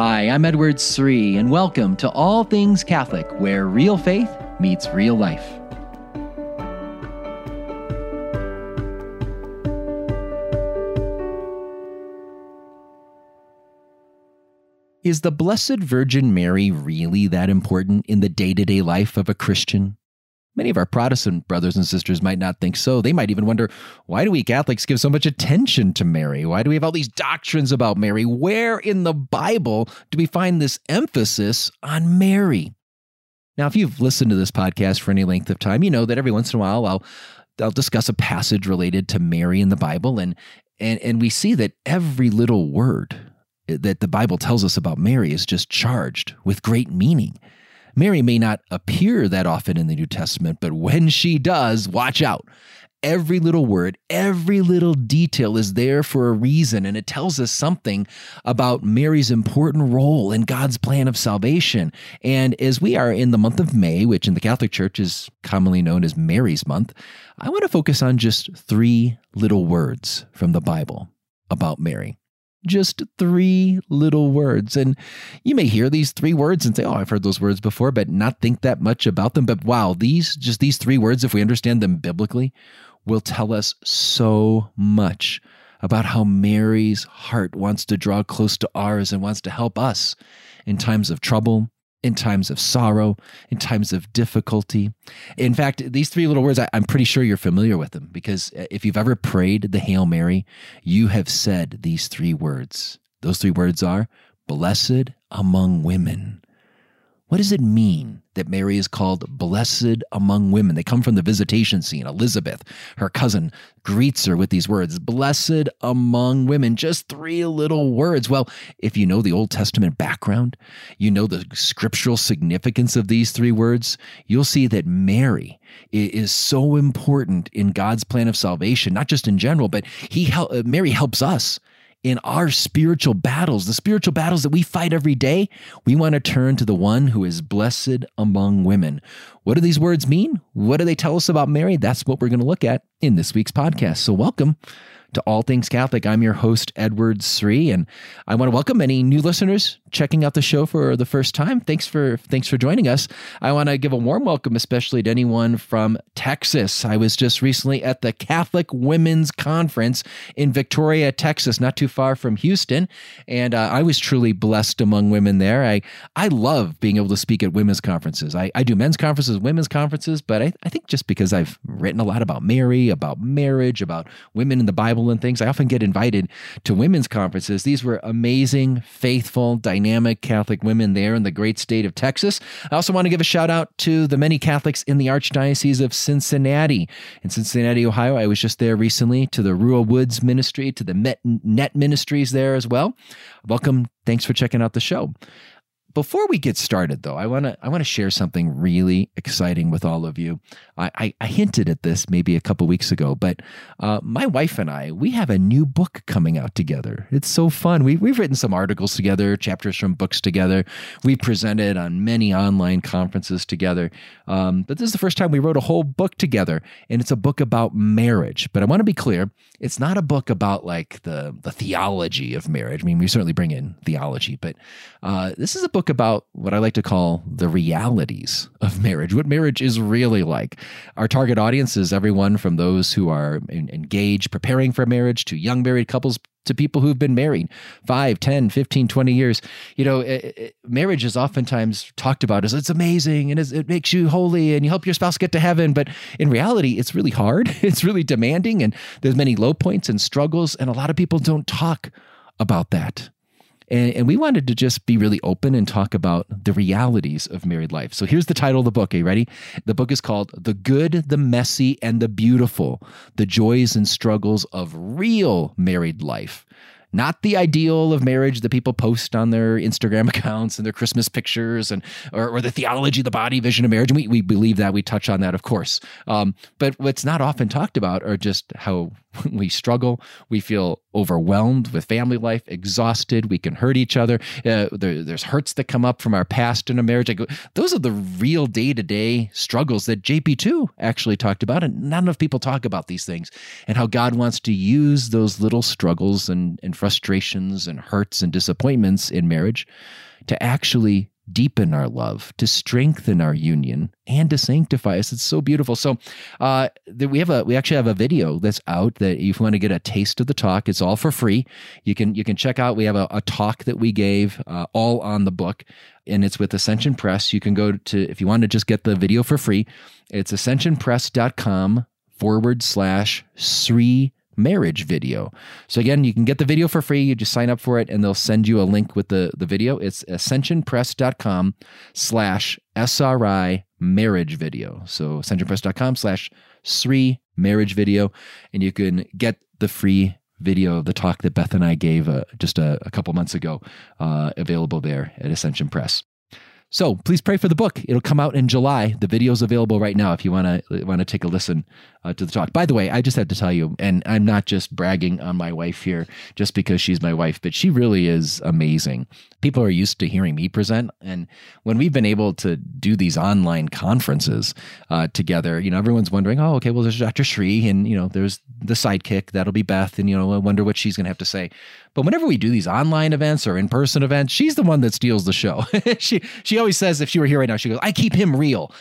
Hi, I'm Edward Sri, and welcome to All Things Catholic, where real faith meets real life. Is the Blessed Virgin Mary really that important in the day-to-day life of a Christian? Many of our Protestant brothers and sisters might not think so. They might even wonder, why do we Catholics give so much attention to Mary? Why do we have all these doctrines about Mary? Where in the Bible do we find this emphasis on Mary? Now, if you've listened to this podcast for any length of time, you know that every once in a while I'll discuss a passage related to Mary in the Bible, and we see that every little word that the Bible tells us about Mary is just charged with great meaning. Mary may not appear that often in the New Testament, but when she does, watch out. Every little word, every little detail is there for a reason, and it tells us something about Mary's important role in God's plan of salvation. And as we are in the month of May, which in the Catholic Church is commonly known as Mary's month, I want to focus on just three little words from the Bible about Mary. Just three little words. And you may hear these three words and say, oh, I've heard those words before, but not think that much about them. But wow, these three words, if we understand them biblically, will tell us so much about how Mary's heart wants to draw close to ours and wants to help us in times of trouble, in times of sorrow, in times of difficulty. In fact, these three little words, I'm pretty sure you're familiar with them, because if you've ever prayed the Hail Mary, you have said these three words. Those three words are, blessed among women. What does it mean that Mary is called blessed among women? They come from the visitation scene. Elizabeth, her cousin, greets her with these words, blessed among women, just three little words. Well, if you know the Old Testament background, you know the scriptural significance of these three words, you'll see that Mary is so important in God's plan of salvation, not just in general, but Mary helps us in our spiritual battles, the spiritual battles that we fight every day. We want to turn to the one who is blessed among women. What do these words mean? What do they tell us about Mary? That's what we're going to look at in this week's podcast. So welcome to All Things Catholic. I'm your host, Edward Sri, and I want to welcome any new listeners checking out the show for the first time. Thanks for joining us. I want to give a warm welcome, especially to anyone from Texas. I was just recently at the Catholic Women's Conference in Victoria, Texas, not too far from Houston, and I was truly blessed among women there. I love being able to speak at women's conferences. I do men's conferences, women's conferences, but I think just because I've written a lot about Mary, about marriage, about women in the Bible, and things, I often get invited to women's conferences. These were amazing, faithful, dynamic Catholic women there in the great state of Texas. I also want to give a shout out to the many Catholics in the Archdiocese of Cincinnati. In Cincinnati, Ohio, I was just there recently, to the Rural Woods Ministry, to the Net Ministries there as well. Welcome. Thanks for checking out the show. Before we get started, though, I want to share something really exciting with all of you. I hinted at this maybe a couple weeks ago, but my wife and we have a new book coming out together. It's so fun. We've written some articles together, chapters from books together. We presented on many online conferences together. But this is the first time we wrote a whole book together, and it's a book about marriage. But I want to be clear, it's not a book about like the theology of marriage. I mean, we certainly bring in theology, but this is a book about what I like to call the realities of marriage, what marriage is really like. Our target audience is everyone from those who are engaged, preparing for marriage, to young married couples, to people who've been married 5, 10, 15, 20 years. You know, marriage is oftentimes talked about as it's amazing and it makes you holy and you help your spouse get to heaven. But in reality, it's really hard. It's really demanding. And there's many low points and struggles. And a lot of people don't talk about that. And we wanted to just be really open and talk about the realities of married life. So here's the title of the book. Are you ready? The book is called The Good, the Messy, and the Beautiful, The Joys and Struggles of Real Married Life. Not the ideal of marriage that people post on their Instagram accounts and their Christmas pictures, and or the theology, the body, vision of marriage. And we believe that. We touch on that, of course. But what's not often talked about are just how We struggle. We feel overwhelmed with family life, exhausted. We can hurt each other. There's hurts that come up from our past in a marriage. Those are the real day-to-day struggles that JP2 actually talked about, and not enough people talk about these things, and how God wants to use those little struggles and frustrations and hurts and disappointments in marriage to actually deepen our love, to strengthen our union, and to sanctify us. It's so beautiful. So we actually have a video that's out that if you want to get a taste of the talk, it's all for free. You can check out. We have a talk that we gave all on the book, and it's with Ascension Press. You can go to, if you want to just get the video for free, it's ascensionpress.com/Sri marriage video. So again, you can get the video for free. You just sign up for it and they'll send you a link with the video. It's ascensionpress.com/SRI marriage video. So ascensionpress.com/Sri marriage video. And you can get the free video of the talk that Beth and I gave just a couple months ago, available there at Ascension Press. So please pray for the book. It'll come out in July. The video's available right now if you want to take a listen to the talk. By the way, I just have to tell you, and I'm not just bragging on my wife here just because she's my wife, but she really is amazing. People are used to hearing me present. And when we've been able to do these online conferences together, everyone's wondering, oh, okay, well, there's Dr. Sri and, there's the sidekick. That'll be Beth. And, I wonder what she's going to have to say. But whenever we do these online events or in-person events, she's the one that steals the show. She always says, if she were here right now, she goes, I keep him real.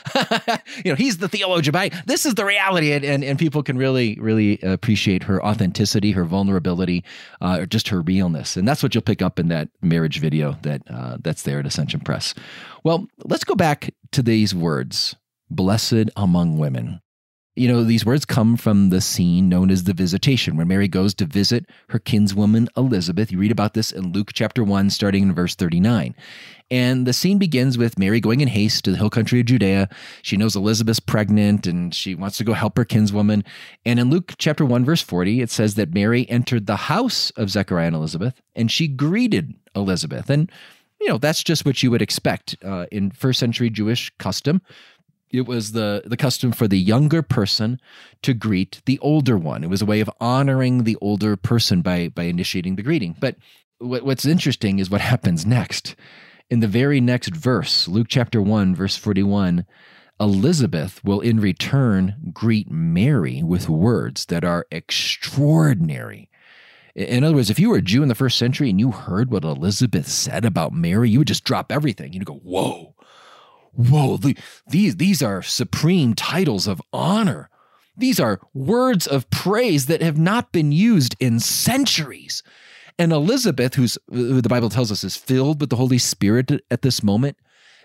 He's the theologian. This is the reality. And people can really, really appreciate her authenticity, her vulnerability, or just her realness. And that's what you'll pick up in that marriage video that's there at Ascension Press. Well, let's go back to these words, blessed among women. These words come from the scene known as the Visitation, when Mary goes to visit her kinswoman Elizabeth. You read about this in Luke chapter 1, starting in verse 39. And the scene begins with Mary going in haste to the hill country of Judea. She knows Elizabeth's pregnant, and she wants to go help her kinswoman. And in Luke chapter 1, verse 40, it says that Mary entered the house of Zechariah and Elizabeth, and she greeted Elizabeth. And, that's just what you would expect in first century Jewish custom. It was the custom for the younger person to greet the older one. It was a way of honoring the older person by initiating the greeting. But what's interesting is what happens next. In the very next verse, Luke chapter 1, verse 41, Elizabeth will in return greet Mary with words that are extraordinary. In other words, if you were a Jew in the first century and you heard what Elizabeth said about Mary, you would just drop everything. You'd go, whoa. Whoa, these are supreme titles of honor. These are words of praise that have not been used in centuries. And Elizabeth, who the Bible tells us is filled with the Holy Spirit at this moment,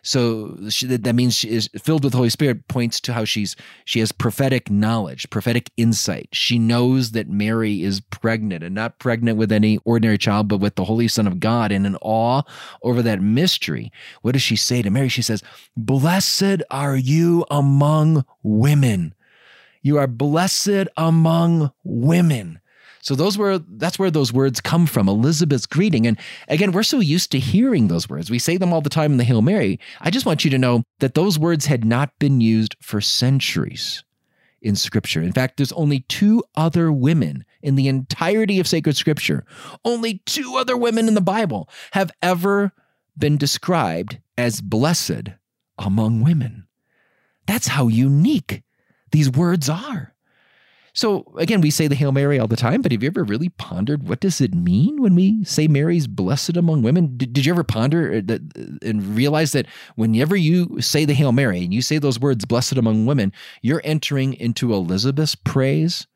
so that means she is filled with the Holy Spirit, points to how she has prophetic knowledge, prophetic insight. She knows that Mary is pregnant, and not pregnant with any ordinary child, but with the Holy Son of God, and in awe over that mystery. What does she say to Mary? She says, "Blessed are you among women. You are blessed among women." So that's where those words come from, Elizabeth's greeting. And again, we're so used to hearing those words. We say them all the time in the Hail Mary. I just want you to know that those words had not been used for centuries in Scripture. In fact, there's only two other women in the entirety of sacred Scripture. Only two other women in the Bible have ever been described as blessed among women. That's how unique these words are. So again, we say the Hail Mary all the time, but have you ever really pondered what does it mean when we say Mary's blessed among women? Did you ever ponder and realize that whenever you say the Hail Mary and you say those words, blessed among women, you're entering into Elizabeth's praise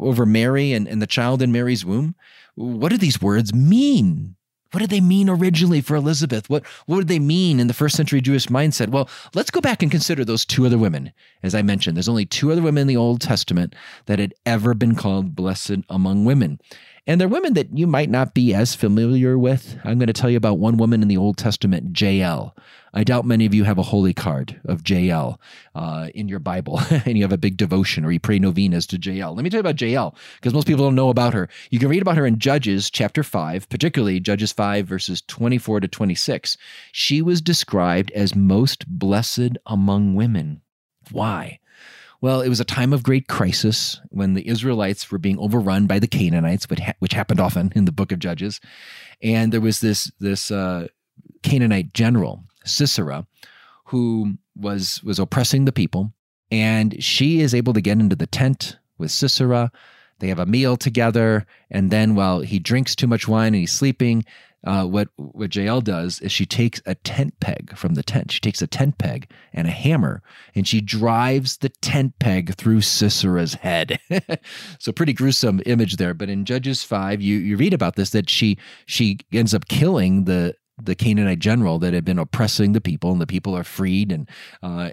over Mary and the child in Mary's womb? What do these words mean? What did they mean originally for Elizabeth? What did they mean in the first century Jewish mindset? Well, let's go back and consider those two other women. As I mentioned, there's only two other women in the Old Testament that had ever been called blessed among women. And they're women that you might not be as familiar with. I'm going to tell you about one woman in the Old Testament, Jael. I doubt many of you have a holy card of Jael in your Bible, and you have a big devotion or you pray novenas to Jael. Let me tell you about Jael, because most people don't know about her. You can read about her in Judges chapter 5, particularly Judges 5, verses 24 to 26. She was described as most blessed among women. Why? Well, it was a time of great crisis when the Israelites were being overrun by the Canaanites, which happened often in the book of Judges. And there was this Canaanite general, Sisera, who was oppressing the people. And she is able to get into the tent with Sisera. They have a meal together. And then while he drinks too much wine and he's sleeping, what Jael does is she takes a tent peg from the tent. She takes a tent peg and a hammer, and she drives the tent peg through Sisera's head. So pretty gruesome image there. But in Judges 5, you read about this, that she ends up killing the Canaanite general that had been oppressing the people, and the people are freed and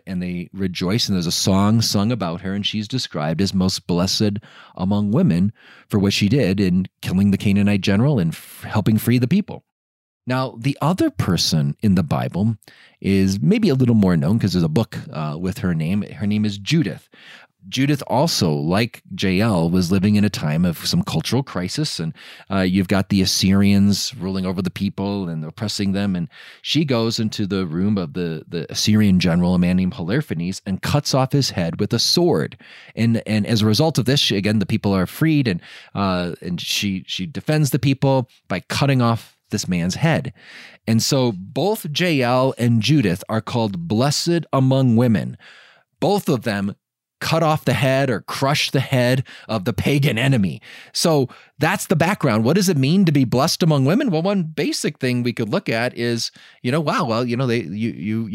they rejoice. And there's a song sung about her, and she's described as most blessed among women for what she did in killing the Canaanite general and helping free the people. Now, the other person in the Bible is maybe a little more known because there's a book with her name. Her name is Judith. Judith also, like Jael, was living in a time of some cultural crisis, and you've got the Assyrians ruling over the people and oppressing them, and she goes into the room of the Assyrian general, a man named Halerphanes, and cuts off his head with a sword. And as a result of this, again, the people are freed, and she defends the people by cutting off this man's head. And so both Jael and Judith are called blessed among women. Both of them cut off the head or crush the head of the pagan enemy. So that's the background. What does it mean to be blessed among women? Well, one basic thing we could look at is, you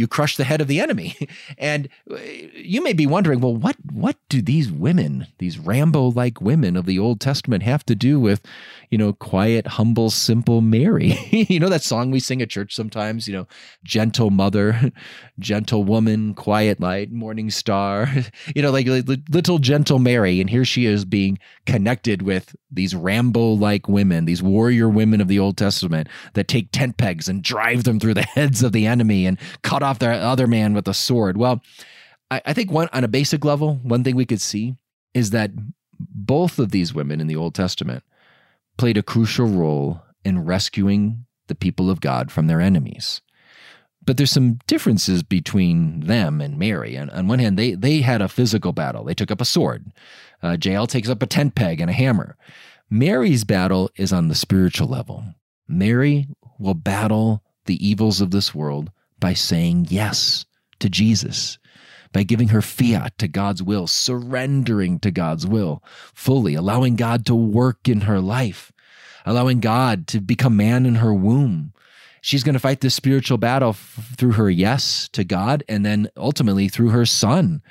crush the head of the enemy. And you may be wondering, well, what do these women, these Rambo-like women of the Old Testament, have to do with, quiet, humble, simple Mary? That song we sing at church sometimes, gentle mother, gentle woman, quiet light, morning star, like little gentle Mary. And here she is being connected with these Rambo-like women, these warrior women of the Old Testament that take tent pegs and drive them through the heads of the enemy and cut off their other man with a sword. Well, I think on a basic level, one thing we could see is that both of these women in the Old Testament played a crucial role in rescuing the people of God from their enemies. But there's some differences between them and Mary. And on one hand, they had a physical battle. They took up a sword. Jael takes up a tent peg and a hammer. Mary's battle is on the spiritual level. Mary will battle the evils of this world by saying yes to Jesus, by giving her fiat to God's will, surrendering to God's will fully, allowing God to work in her life, allowing God to become man in her womb. She's going to fight this spiritual battle through her yes to God, and then ultimately through her son,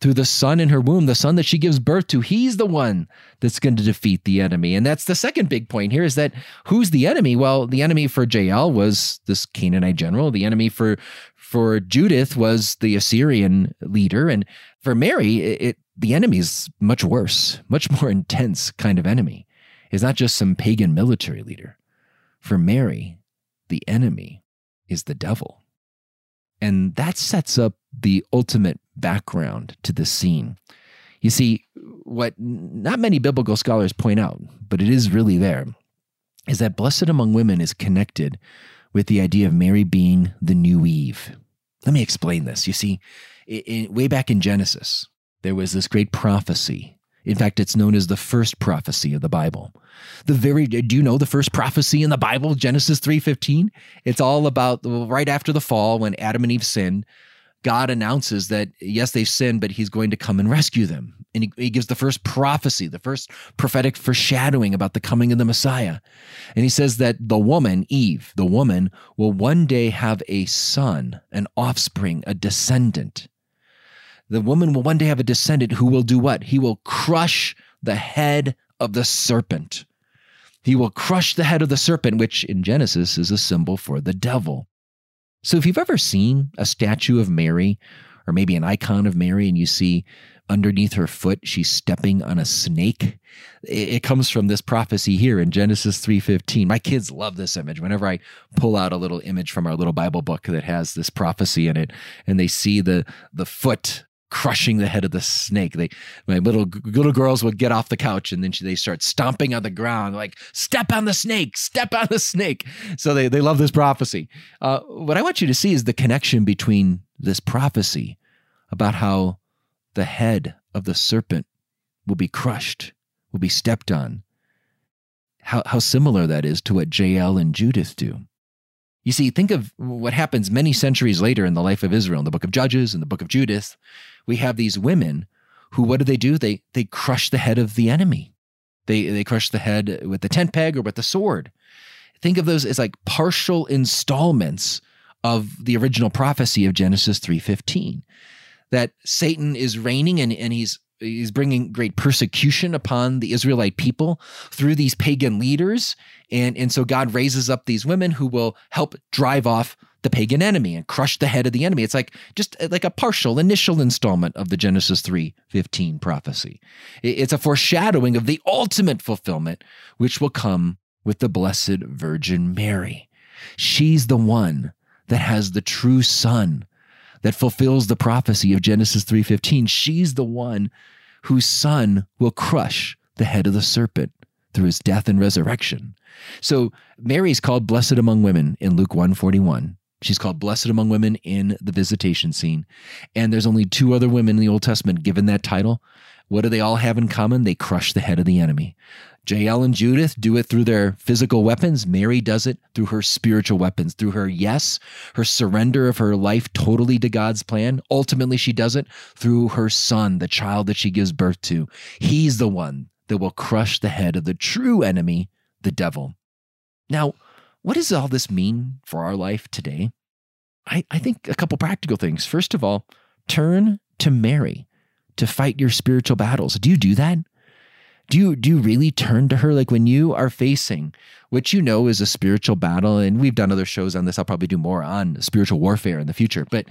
through the son in her womb, the son that she gives birth to. He's the one that's going to defeat the enemy. And that's the second big point here, is that who's the enemy? Well, the enemy for Jael was this Canaanite general. The enemy for Judith was the Assyrian leader. And for Mary, the enemy's much worse, much more intense kind of enemy. It's not just some pagan military leader. For Mary, the enemy is the devil. And that sets up the ultimate background to this scene. You see, what not many biblical scholars point out, but it is really there, is that blessed among women is connected with the idea of Mary being the new Eve. Let me explain this. You see, way back in Genesis, there was this great prophecy. In fact, it's known as the first prophecy of the Bible. Do you know the first prophecy in the Bible, Genesis 3:15? It's all about right after the fall when Adam and Eve sinned. God announces that, yes, they've sinned, but he's going to come and rescue them. And he gives the first prophecy, the first prophetic foreshadowing about the coming of the Messiah. And he says that the woman, Eve, the woman, will one day have a son, an offspring, a descendant. The woman will one day have a descendant who will do what? He will crush the head of the serpent. He will crush the head of the serpent, which in Genesis is a symbol for the devil. So if you've ever seen a statue of Mary, or maybe an icon of Mary, and you see underneath her foot, she's stepping on a snake, it comes from this prophecy here in Genesis 3:15. My kids love this image. Whenever I pull out a little image from our little Bible book that has this prophecy in it, and they see the foot crushing the head of the snake, my little girls would get off the couch, and then they start stomping on the ground, like, step on the snake, step on the snake. So they love this prophecy. What I want you to see is the connection between this prophecy about how the head of the serpent will be crushed, will be stepped on. How similar that is to what Jael and Judith do. You see, think of what happens many centuries later in the life of Israel, in the book of Judges and the book of Judith. We have these women who, what do? They crush the head of the enemy. They crush the head with the tent peg or with the sword. Think of those as like partial installments of the original prophecy of Genesis 3:15, that Satan is reigning and he's bringing great persecution upon the Israelite people through these pagan leaders. And so God raises up these women who will help drive off the pagan enemy and crush the head of the enemy. It's like just like a partial initial installment of the Genesis 3:15 prophecy. It's a foreshadowing of the ultimate fulfillment, which will come with the Blessed Virgin Mary. She's the one that has the true Son that fulfills the prophecy of Genesis 3:15. She's the one whose Son will crush the head of the serpent through his death and resurrection. So Mary's called blessed among women in Luke 1:41. She's called blessed among women in the visitation scene. And there's only two other women in the Old Testament given that title. What do they all have in common? They crush the head of the enemy. Jael and Judith do it through their physical weapons. Mary does it through her spiritual weapons, through her yes, her surrender of her life totally to God's plan. Ultimately, she does it through her Son, the child that she gives birth to. He's the one that will crush the head of the true enemy, the devil. Now, what does all this mean for our life today? I think a couple practical things. First of all, turn to Mary to fight your spiritual battles. Do you do that? Do you really turn to her? Like when you are facing what you know is a spiritual battle, and we've done other shows on this, I'll probably do more on spiritual warfare in the future, but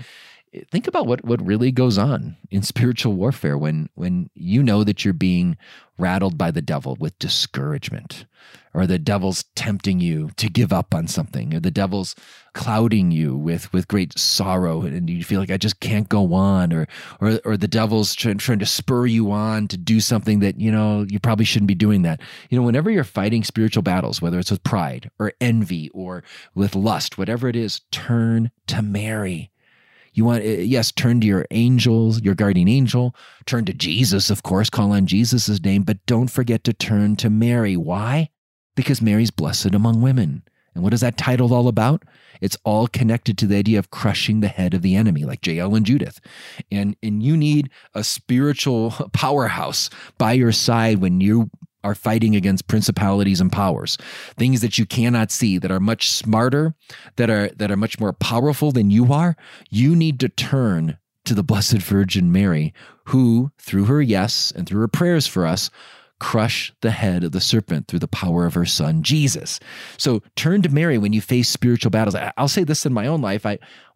think about what really goes on in spiritual warfare when you know that you're being rattled by the devil with discouragement, or the devil's tempting you to give up on something, or the devil's clouding you with great sorrow, and you feel like, I just can't go on, or the devil's trying to spur you on to do something that, you know, you probably shouldn't be doing that. You know, whenever you're fighting spiritual battles, whether it's with pride or envy or with lust, whatever it is, turn to Mary. You want, yes, turn to your angels, your guardian angel, turn to Jesus, of course, call on Jesus' name, but don't forget to turn to Mary. Why? Because Mary's blessed among women. And what is that title all about? It's all connected to the idea of crushing the head of the enemy, like Jael and Judith. And you need a spiritual powerhouse by your side when you are fighting against principalities and powers, things that you cannot see, that are much smarter, that are much more powerful than you are. You need to turn to the Blessed Virgin Mary, who, through her yes and through her prayers for us, crush the head of the serpent through the power of her Son, Jesus. So turn to Mary when you face spiritual battles. I'll say this in my own life.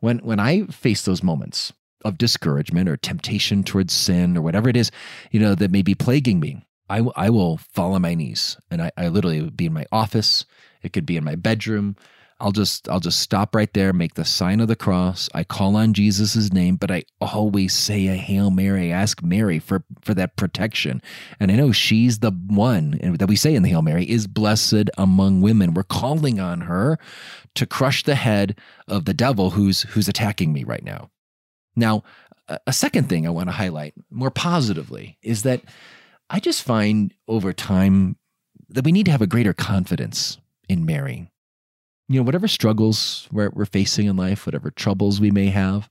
When I face those moments of discouragement or temptation towards sin or whatever it is, you know, that may be plaguing me, I will fall on my knees, and I literally would be in my office. It could be in my bedroom. I'll just stop right there, make the sign of the cross. I call on Jesus' name, but I always say a Hail Mary. I ask Mary for that protection. And I know she's the one that we say in the Hail Mary is blessed among women. We're calling on her to crush the head of the devil who's attacking me right now. Now, a second thing I want to highlight more positively is that I just find over time that we need to have a greater confidence in Mary. You know, whatever struggles we're facing in life, whatever troubles we may have,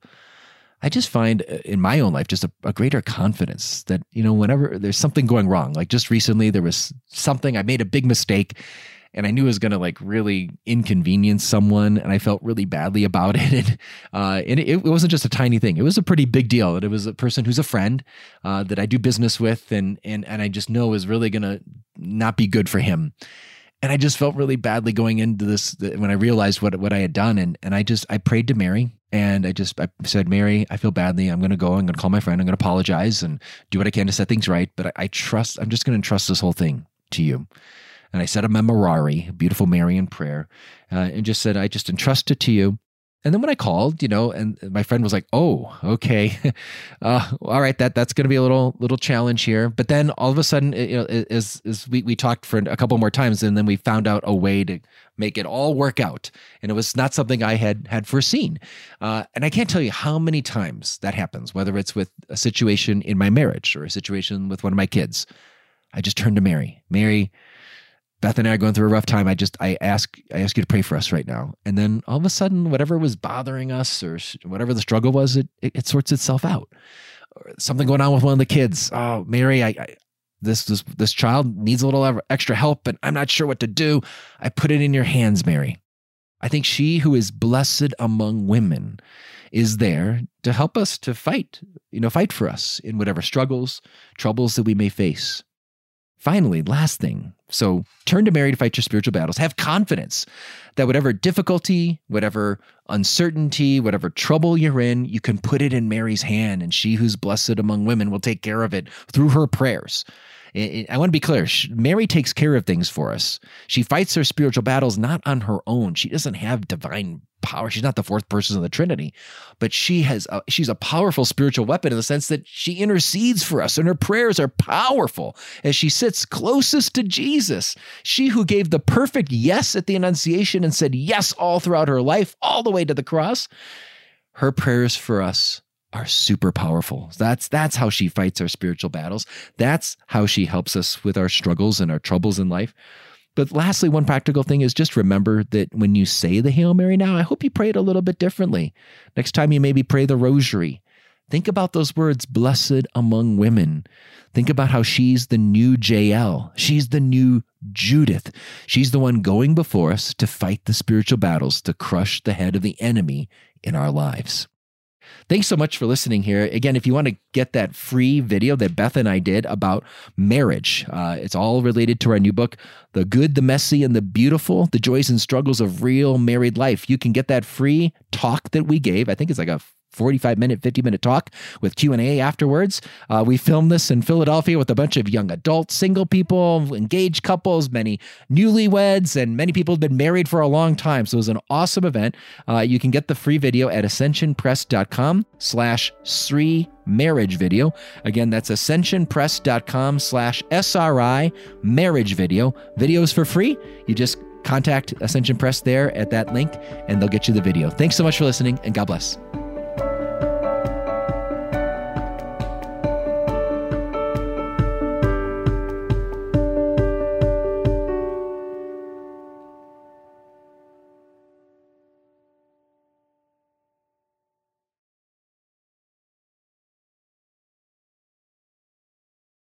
I just find in my own life just a greater confidence that, you know, whenever there's something going wrong, like just recently there was something, I made a big mistake and I knew it was going to like really inconvenience someone, and I felt really badly about it. And it wasn't just a tiny thing. It was a pretty big deal. It was a person who's a friend that I do business with, and I just know is really going to not be good for him. And I just felt really badly going into this when I realized what I had done. And I prayed to Mary, and I said, Mary, I feel badly. I'm going to go. I'm going to call my friend. I'm going to apologize and do what I can to set things right. But I'm just going to entrust this whole thing to you. And I said a memorare, a beautiful Marian prayer, and just said, I just entrust it to you. And then when I called, and my friend was like, oh, okay. All right. That's going to be a little challenge here. But then all of a sudden, we talked for a couple more times, and then we found out a way to make it all work out. And it was not something I had foreseen. And I can't tell you how many times that happens, whether it's with a situation in my marriage or a situation with one of my kids. I just turn to Mary. Mary, Beth and I are going through a rough time. I ask you to pray for us right now. And then all of a sudden, whatever was bothering us or whatever the struggle was, it sorts itself out. Or something going on with one of the kids. Oh, Mary, this child needs a little extra help, and I'm not sure what to do. I put it in your hands, Mary. I think she who is blessed among women is there to help us to fight for us in whatever struggles, troubles that we may face. Finally, last thing. So turn to Mary to fight your spiritual battles. Have confidence that whatever difficulty, whatever uncertainty, whatever trouble you're in, you can put it in Mary's hand, and she who's blessed among women will take care of it through her prayers. I want to be clear. Mary takes care of things for us. She fights her spiritual battles not on her own. She doesn't have divine power. She's not the fourth person of the Trinity, but she's a powerful spiritual weapon in the sense that she intercedes for us, and her prayers are powerful as she sits closest to Jesus. She who gave the perfect yes at the Annunciation and said yes all throughout her life, all the way to the cross, her prayers for us are super powerful. That's how she fights our spiritual battles. That's how she helps us with our struggles and our troubles in life. But lastly, one practical thing is just remember that when you say the Hail Mary now, I hope you pray it a little bit differently. Next time you maybe pray the Rosary, think about those words, blessed among women. Think about how she's the new Jael. She's the new Judith. She's the one going before us to fight the spiritual battles, to crush the head of the enemy in our lives. Thanks so much for listening here. Again, if you want to get that free video that Beth and I did about marriage, it's all related to our new book, The Good, the Messy, and the Beautiful, The Joys and Struggles of Real Married Life. You can get that free talk that we gave. I think it's like a 45-minute, 50-minute talk with Q&A afterwards. We filmed this in Philadelphia with a bunch of young adults, single people, engaged couples, many newlyweds, and many people have been married for a long time. So it was an awesome event. You can get the free video at ascensionpress.com/Sri Marriage Video. Again, that's ascensionpress.com/SRI Marriage Video. Videos for free. You just contact Ascension Press there at that link, and they'll get you the video. Thanks so much for listening, and God bless.